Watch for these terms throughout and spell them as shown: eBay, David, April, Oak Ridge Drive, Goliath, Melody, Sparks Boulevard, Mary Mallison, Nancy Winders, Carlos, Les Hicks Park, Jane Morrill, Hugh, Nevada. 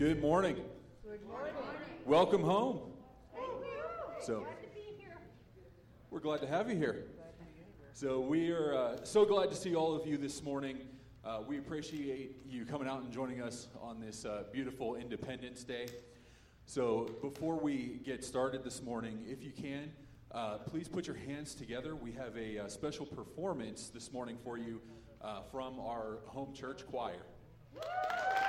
Good morning. Good morning. Welcome home. Thank you. So, glad to be here. We're glad to have you here. So we are so glad to see all of you this morning. We appreciate you coming out and joining us on this beautiful Independence Day. So before we get started this morning, if you can, please put your hands together. We have a special performance this morning for you from our home church choir. Amen.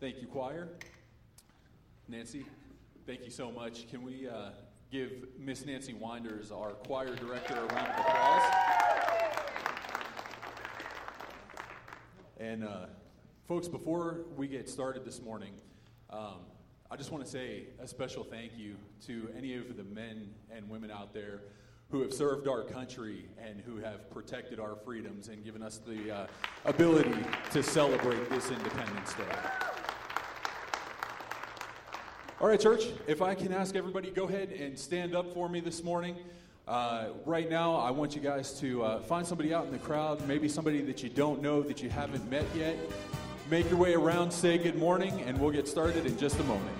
Thank you, choir. Nancy, thank you so much. Can we give Miss Nancy Winders, our choir director, a round of applause? And folks, before we get started this morning, I just want to say a special thank you to any of the men and women out there who have served our country and who have protected our freedoms and given us the ability to celebrate this Independence Day. All right, church, if I can ask everybody, go ahead and stand up for me this morning. Right now, I want you guys to find somebody out in the crowd, maybe somebody that you don't know, that you haven't met yet. Make your way around, say good morning, and we'll get started in just a moment.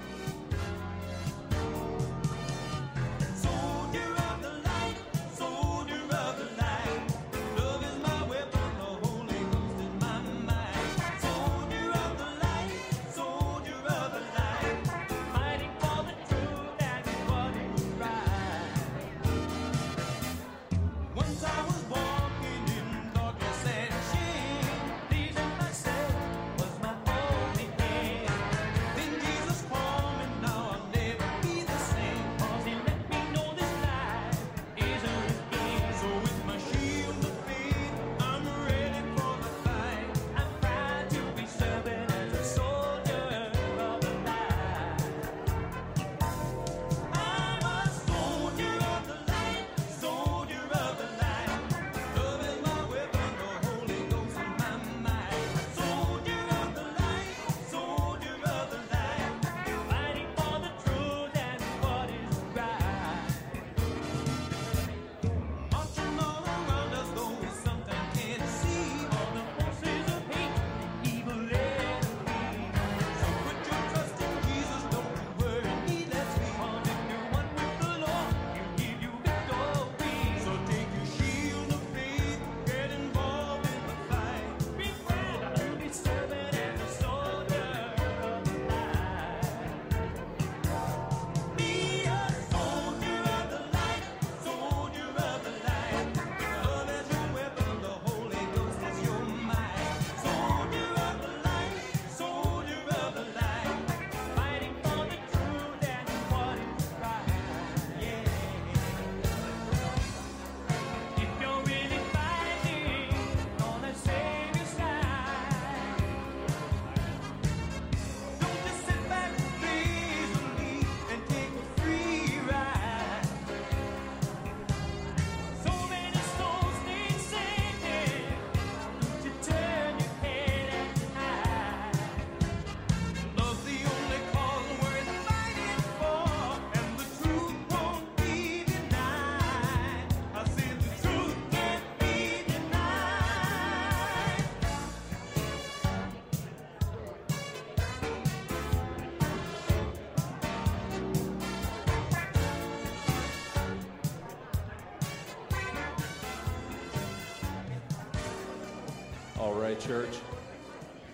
Church,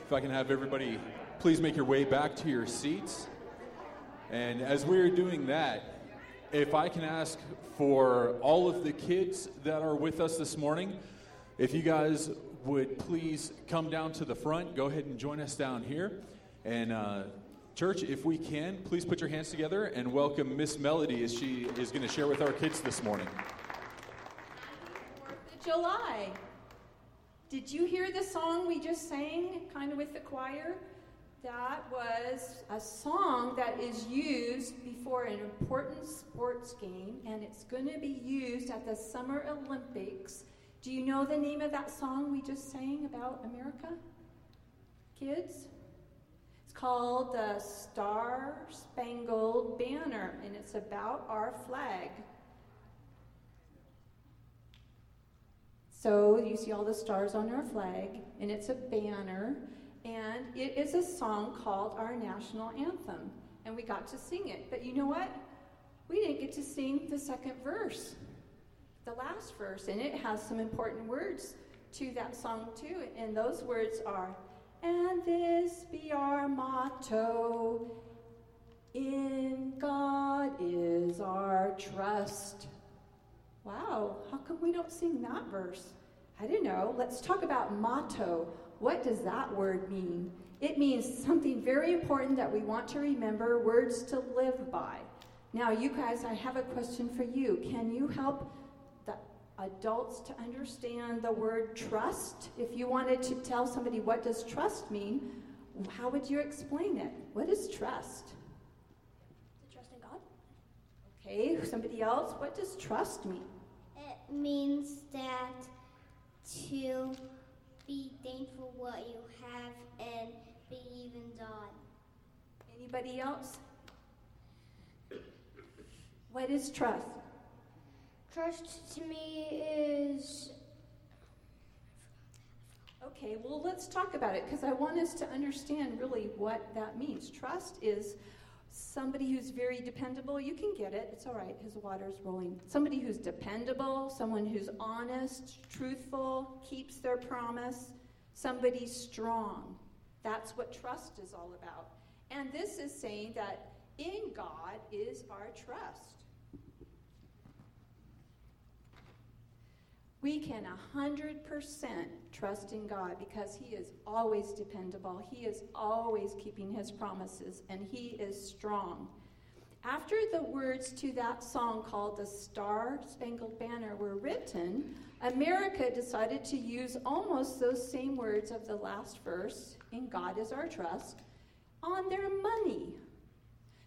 if I can have everybody please make your way back to your seats. And as we're doing that, If I can ask for all of the kids that are with us this morning, if you guys would please come down to the front, go ahead and join us down here. And church, if we can, please put your hands together and welcome Miss Melody as she is going to share with our kids this morning. Happy 4th of July. Did you hear the song we just sang, kind of with the choir? That was a song that is used before an important sports game, and it's going to be used at the Summer Olympics. Do you know the name of that song we just sang about America? Kids? It's called the Star Spangled Banner, and it's about our flag. So you see all the stars on our flag, and it's a banner, and it is a song called our national anthem, and we got to sing it. But you know what? We didn't get to sing the second verse. The last verse, and it has some important words to that song too, and those words are, and this be our motto, in God is our trust. Wow, how come we don't sing that verse? I don't know. Let's talk about motto. What does that word mean? It means something very important that we want to remember, words to live by. Now you guys, I have a question for you. Can you help adults to understand the word trust? If you wanted to tell somebody what does trust mean, how would you explain it? What is trust? To trust in God. Okay, somebody else, what does trust mean? It means that to be thankful for what you have and believe in God. Anybody else? What is trust? Trust to me is... Okay, well, let's talk about it, because I want us to understand really what that means. Trust is somebody who's very dependable. You can get it. It's all right. His water's rolling. Somebody who's dependable, someone who's honest, truthful, keeps their promise, somebody strong. That's what trust is all about. And this is saying that in God is our trust. We can 100% trust in God because he is always dependable. He is always keeping his promises, and he is strong. After the words to that song called The Star Spangled Banner were written, America decided to use almost those same words of the last verse, in God is our trust, on their money.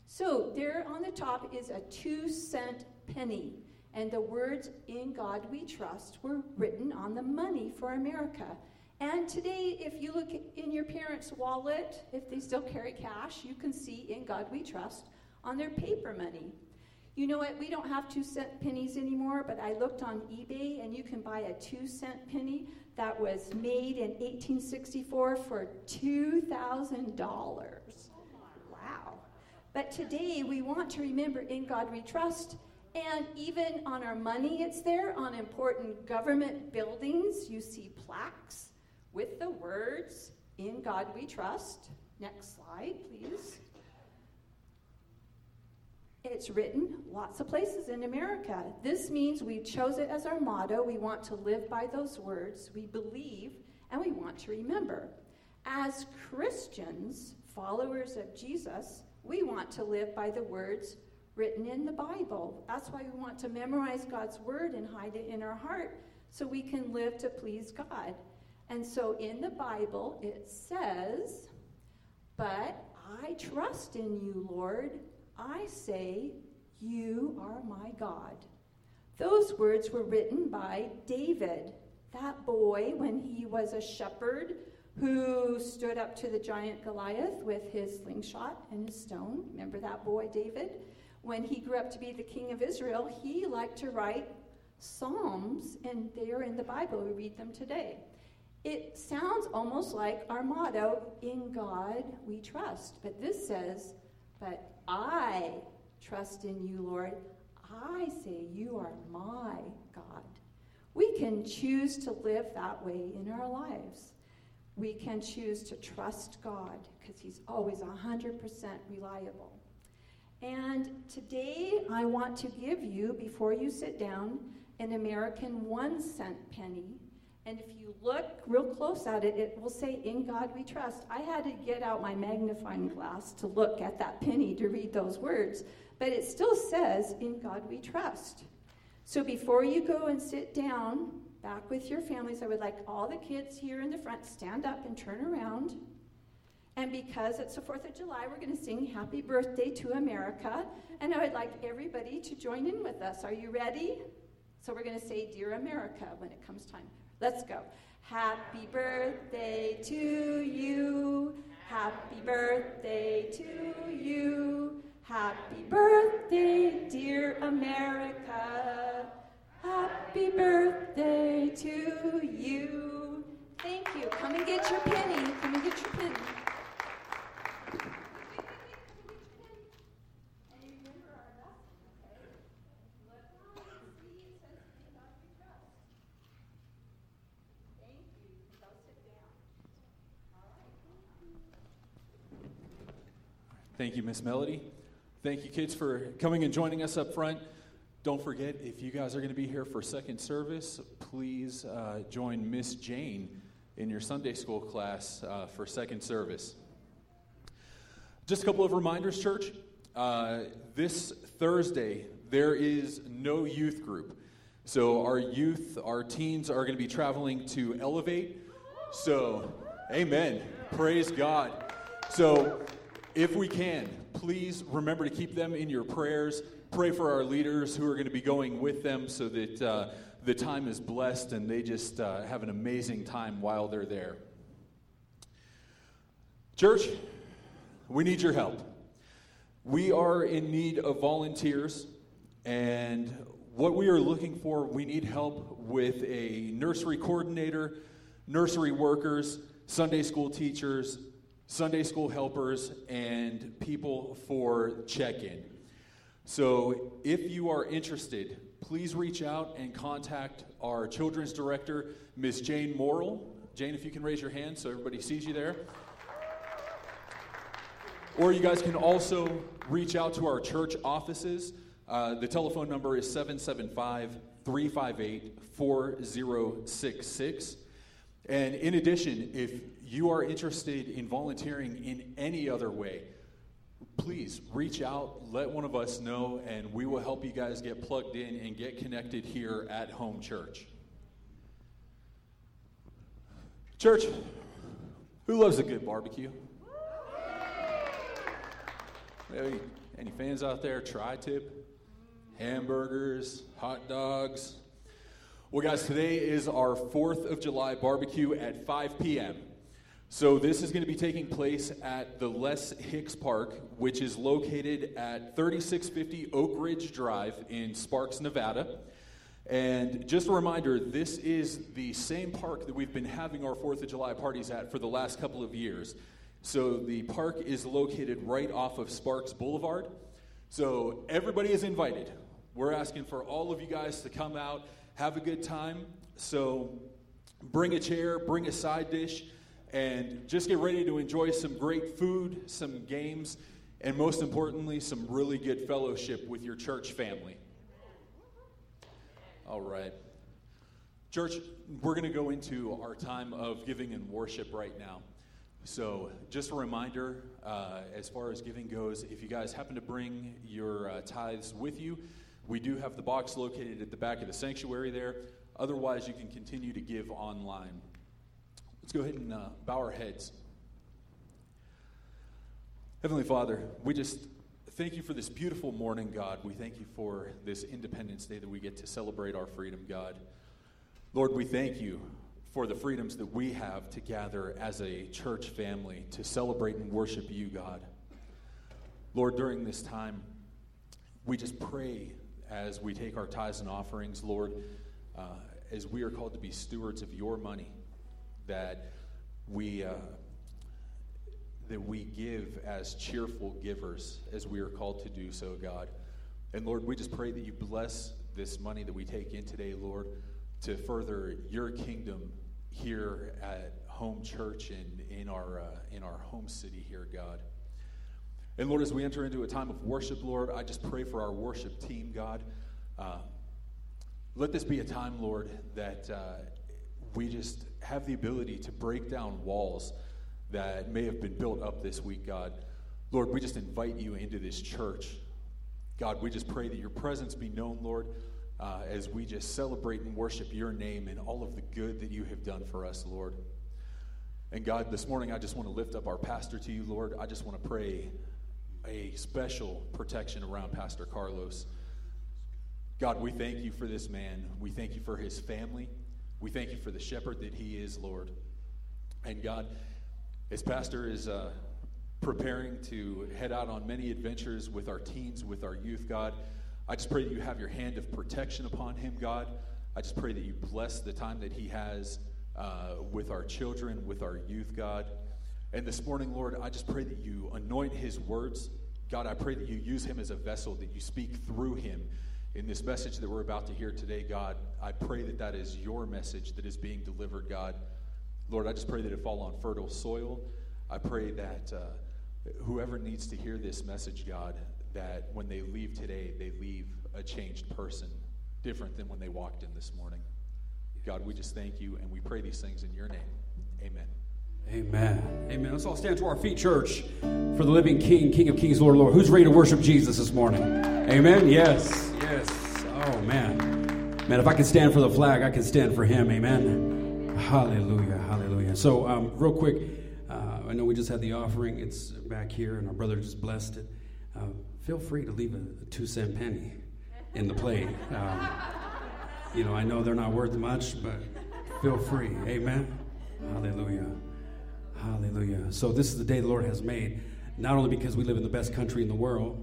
So there on the top is a 2-cent penny. And the words, in God we trust, were written on the money for America. And today, if you look in your parents' wallet, if they still carry cash, you can see in God we trust on their paper money. You know what? We don't have 2-cent pennies anymore, but I looked on eBay, and you can buy a 2-cent penny that was made in 1864 for $2,000. Wow. But today, we want to remember in God we trust. And even on our money, it's there. On important government buildings, you see plaques with the words, in God we trust. Next slide, please. It's written lots of places in America. This means we chose it as our motto. We want to live by those words. We believe, and we want to remember. As Christians, followers of Jesus, we want to live by the words written in the Bible. That's why we want to memorize God's word and hide it in our heart so we can live to please God. And so in the Bible it says, but I trust in you, Lord. I say, you are my God. Those words were written by David, that boy when he was a shepherd who stood up to the giant Goliath with his slingshot and his stone. Remember that boy, David? When he grew up to be the king of Israel, he liked to write psalms, and they are in the Bible. We read them today. It sounds almost like our motto, in God we trust. But this says, but I trust in you, Lord. I say you are my God. We can choose to live that way in our lives. We can choose to trust God because he's always 100% reliable. And today I want to give you, before you sit down, an American 1-cent penny. And if you look real close at it, it will say, "In God we trust." I had to get out my magnifying glass to look at that penny to read those words, but it still says, "In God we trust." So before you go and sit down, back with your families, I would like all the kids here in the front stand up and turn around. And because it's the 4th of July, we're going to sing Happy Birthday to America. And I would like everybody to join in with us. Are you ready? So we're going to say Dear America when it comes time. Let's go. Happy birthday to you. Happy birthday to you. Happy birthday, dear America. Happy birthday to you. Thank you. Come and get your penny. Come and get your penny. Thank you, Miss Melody. Thank you, kids, for coming and joining us up front. Don't forget, if you guys are going to be here for second service, please join Miss Jane in your Sunday school class for second service. Just a couple of reminders, church. This Thursday, there is no youth group. So our youth, our teens are going to be traveling to Elevate. So, amen. Praise God. So, if we can, please remember to keep them in your prayers. Pray for our leaders who are going to be going with them so that the time is blessed and they just have an amazing time while they're there. Church, we need your help. We are in need of volunteers, and what we are looking for, we need help with a nursery coordinator, nursery workers, Sunday school teachers, Sunday school helpers, and people for check-in. So if you are interested, please reach out and contact our children's director, Miss Jane Morrill. Jane, if you can raise your hand so everybody sees you there. Or you guys can also reach out to our church offices. The telephone number is 775-358-4066. And in addition, if you are interested in volunteering in any other way, please reach out, let one of us know, and we will help you guys get plugged in and get connected here at Home Church. Church, who loves a good barbecue? Maybe any fans out there? Tri-tip, hamburgers, hot dogs. Well, guys, today is our 4th of July barbecue at 5 p.m. So this is going to be taking place at the Les Hicks Park, which is located at 3650 Oak Ridge Drive in Sparks, Nevada. And just a reminder, this is the same park that we've been having our 4th of July parties at for the last couple of years. So the park is located right off of Sparks Boulevard. So everybody is invited. We're asking for all of you guys to come out, have a good time. So bring a chair, bring a side dish, and just get ready to enjoy some great food, some games, and most importantly, some really good fellowship with your church family. All right. Church, we're going to go into our time of giving and worship right now. So just a reminder, as far as giving goes, if you guys happen to bring your tithes with you, we do have the box located at the back of the sanctuary there. Otherwise, you can continue to give online. Let's go ahead and bow our heads. Heavenly Father, we just thank you for this beautiful morning, God. We thank you for this Independence Day that we get to celebrate our freedom, God. Lord, we thank you for the freedoms that we have to gather as a church family to celebrate and worship you, God. Lord, during this time, we just pray as we take our tithes and offerings, Lord, as we are called to be stewards of your money, that we give as cheerful givers, as we are called to do so, God. And Lord, we just pray that you bless this money that we take in today, Lord, to further your kingdom here at Home Church and in our home city here, God. And Lord, as we enter into a time of worship, Lord, I just pray for our worship team, God. Let this be a time, Lord, that we just have the ability to break down walls that may have been built up this week, God. Lord, we just invite you into this church. God, we just pray that your presence be known, Lord, as we just celebrate and worship your name and all of the good that you have done for us, Lord. And God, this morning, I just want to lift up our pastor to you, Lord. I just want to pray a special protection around Pastor Carlos. God, we thank you for this man. We thank you for his family. We thank you for the shepherd that he is, Lord. And God, as Pastor is preparing to head out on many adventures with our teens, with our youth, God, I just pray that you have your hand of protection upon him, God. I just pray that you bless the time that he has with our children, with our youth, God. And this morning, Lord, I just pray that you anoint his words. God, I pray that you use him as a vessel, that you speak through him. In this message that we're about to hear today, God, I pray that that is your message that is being delivered, God. Lord, I just pray that it fall on fertile soil. I pray that whoever needs to hear this message, God, that when they leave today, they leave a changed person, different than when they walked in this morning. God, we just thank you, and we pray these things in your name. Amen. Amen. Amen. Let's all stand to our feet, church, for the living King, King of Kings, Lord of Lords. Who's ready to worship Jesus this morning? Amen. Yes. Yes. Oh, man. Man, if I can stand for the flag, I can stand for him. Amen. Hallelujah. Hallelujah. So real quick, I know we just had the offering. It's back here, and our brother just blessed it. Feel free to leave a 2-cent penny in the plate. You know, I know they're not worth much, but feel free. Amen. Hallelujah. Hallelujah. So this is the day the Lord has made, not only because we live in the best country in the world.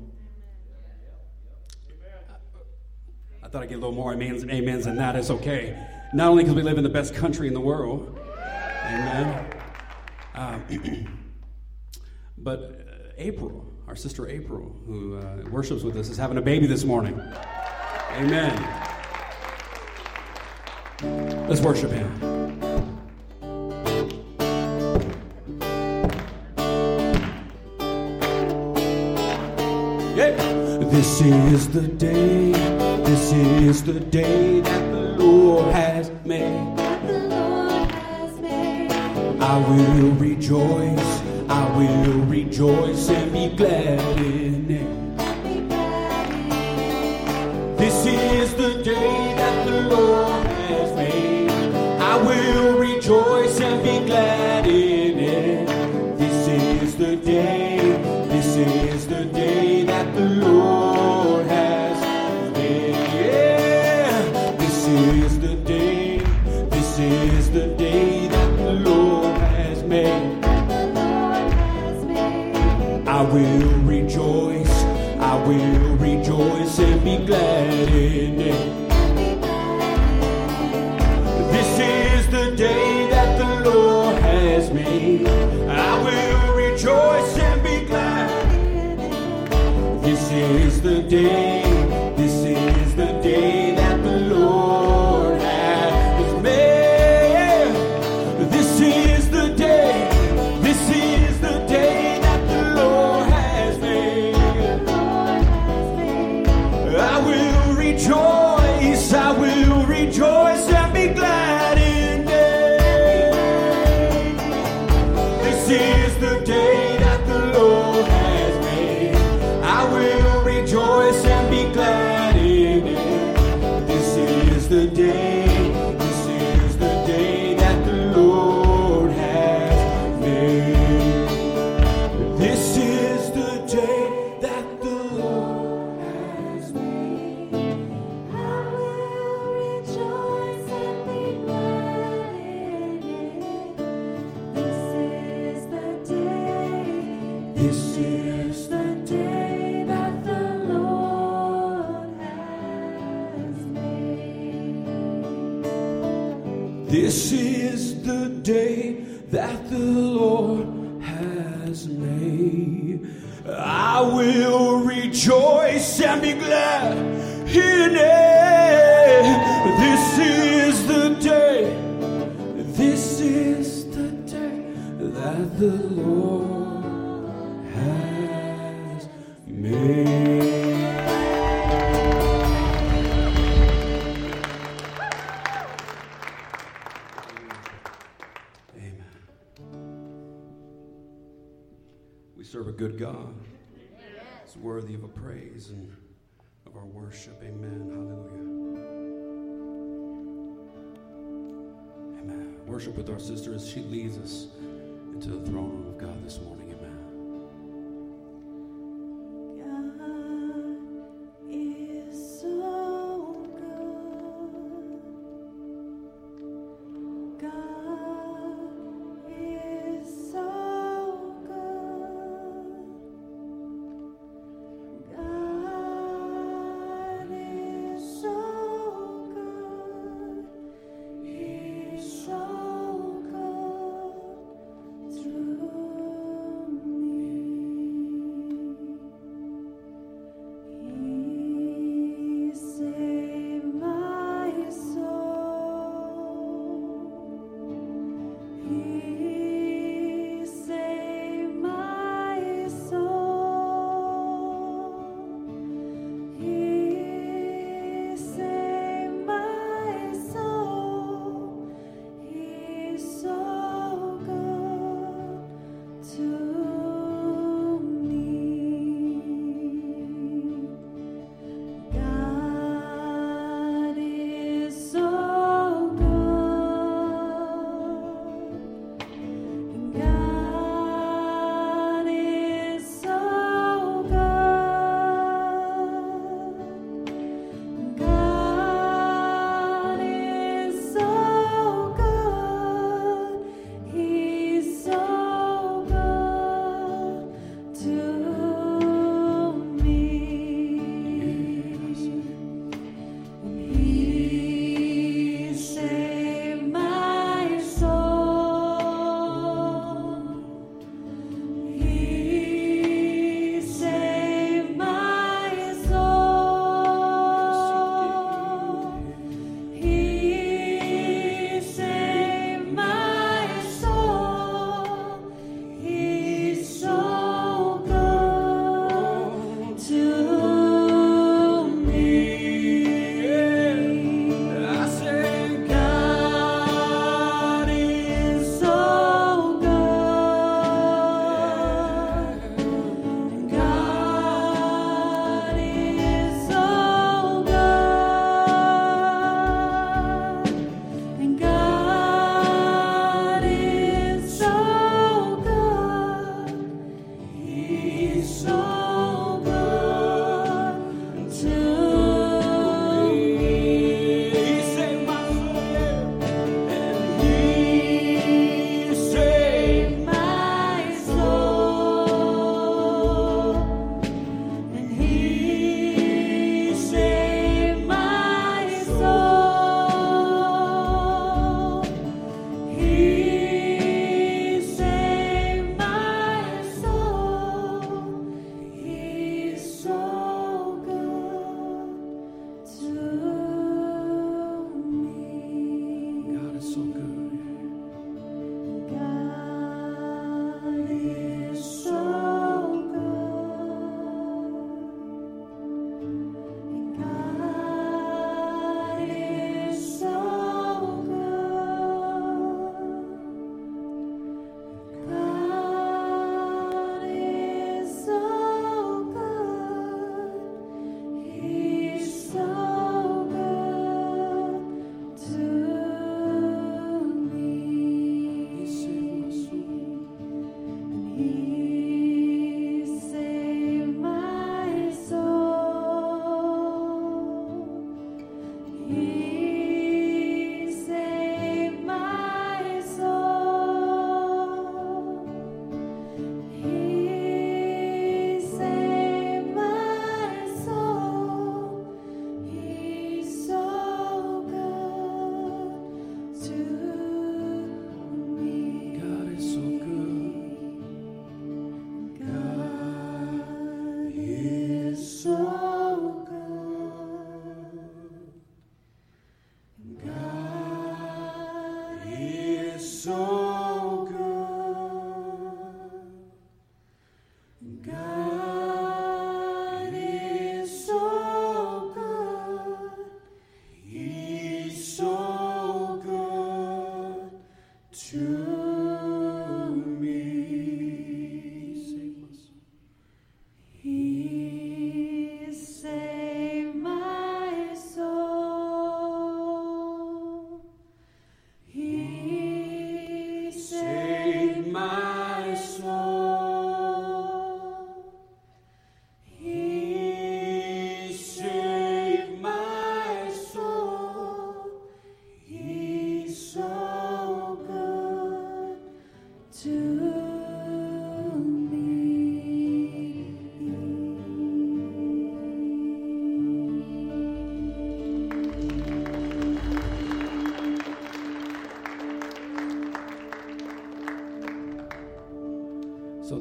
I thought I'd get a little more amens and amens than that. It's okay. Not only because we live in the best country in the world. Amen. But April, our sister April, who worships with us, is having a baby this morning. Amen. Let's worship him. This is the day, this is the day that the Lord has made. That the Lord has made. I will rejoice and be glad in it. Be glad in it. This is the day that the Lord has made. I will rejoice and be glad in it. This is the day, this is the day that the Lord. I will rejoice and be glad in it. This is the day that the Lord has made. I will rejoice and be glad. This is the day. This is the day that the Lord has made. I will rejoice and be glad in it. This is the day. This is the day that the Lord has me. Amen. We serve a good God. It's worthy of a praise and of our worship. Amen. Hallelujah. Amen. Worship with our sister as she leads us into the throne room of God this morning.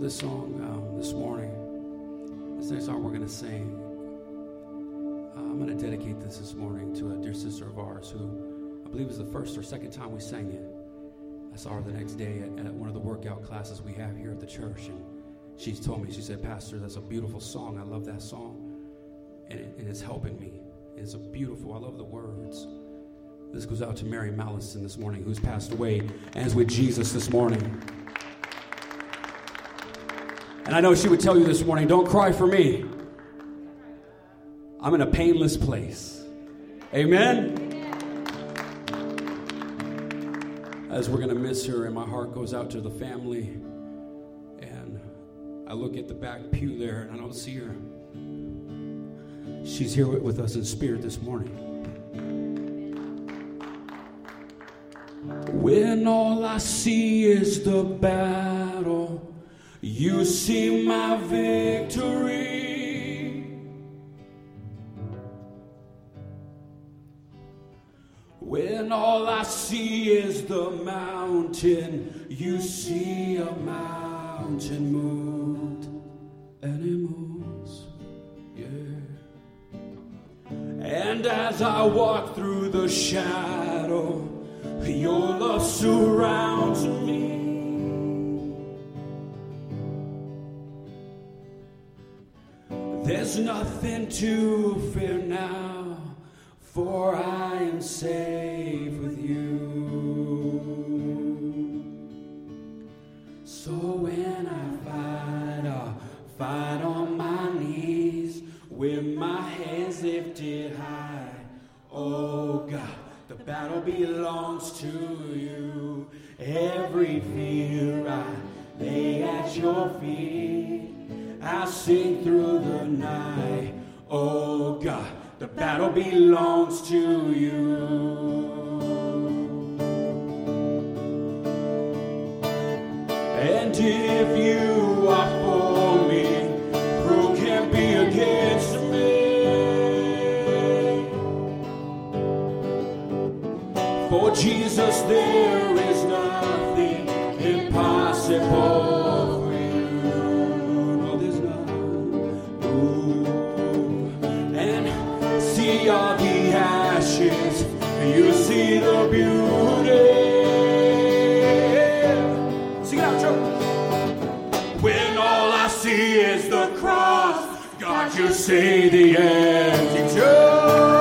this song this morning. This next song we're going to sing, I'm going to dedicate this morning to a dear sister of ours who I believe was the first or second time we sang it. I saw her the next day at one of the workout classes we have here at the church, and she's told me, she said, "Pastor, that's a beautiful song. I love that song, and it's helping me. It's a beautiful, I love the words." This goes out to Mary Mallison this morning, who's passed away, and is with Jesus this morning. And I know she would tell you this morning, don't cry for me. I'm in a painless place. Amen? As we're going to miss her, and my heart goes out to the family. And I look at the back pew there, and I don't see her. She's here with us in spirit this morning. When all I see is the battle, you see my victory. When all I see is the mountain, you see a mountain moved, and it moves, yeah. And as I walk through the shadow, your love surrounds me. There's nothing to fear now, for I am safe with you. So when I fight on my knees, with my hands lifted high. Oh God, the battle belongs to you. Every fear I lay at your feet. I sing through the night. Oh God, the battle belongs to you. And if you are for me, who can be against me? For Jesus, there is nothing impossible for you. No, there's nothing. Ooh. And see all the ashes, and you see the beauty. Sing it out, church. When all I see is the cross, God, you see the empty tomb.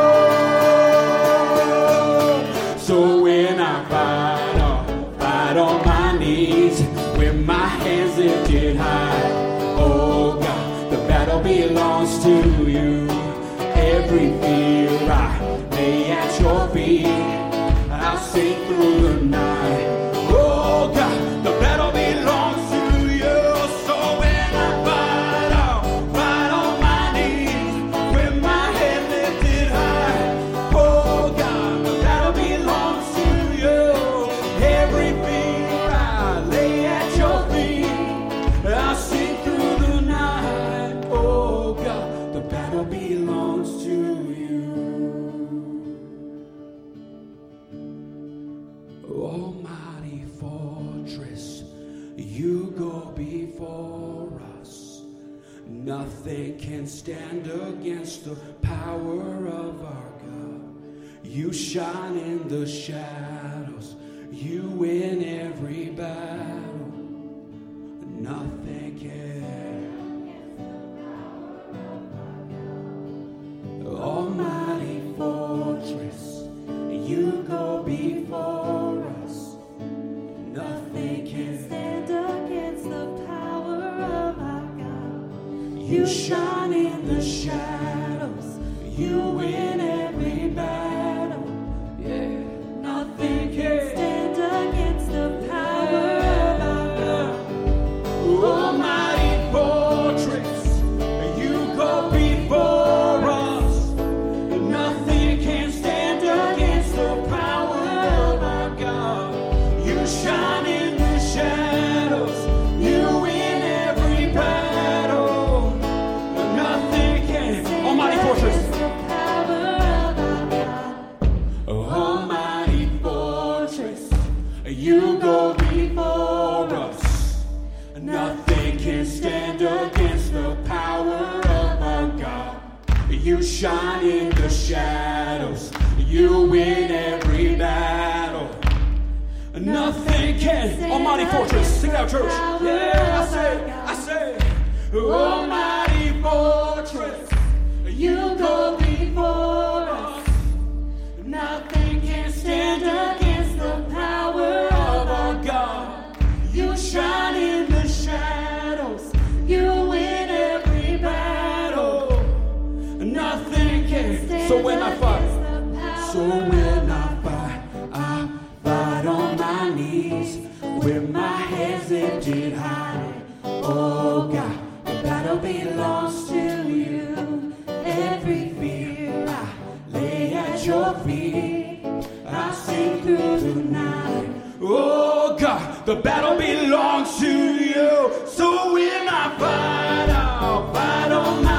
On my knees with my hands lifted high. Oh God, the battle belongs to you. Every fear I lay at your feet. I'll sing through the night. Oh God, the battle belongs to you. So when I fight on my knees with my head lifted high. Oh God, the battle belongs to you. Every fear belongs to you. Almighty fortress, you go before us. Nothing can stand against the power of our God. You shine in the shadows, you win every battle. Nothing can. Almighty fortress, you go before us. Nothing can stand against the power of our God. You shine in the shadows, you win every battle. Yeah, nothing can stand against the power of our God. Almighty fortress, you go before. You go before us. Nothing can You shine in the shadows. You win every battle. Nothing can. Almighty fortress. Sing out, church. Yeah, I say. Almighty fortress. You go before us. Nothing can stand against the power of our God. You shine in the shadows. You win every battle. Nothing can stand. So when I fight. So when I fight on my knees, with my hands lifted high. Oh God, the battle belongs to you. Every fear I lay at your feet, I sing through the night. Oh God, the battle belongs to you. So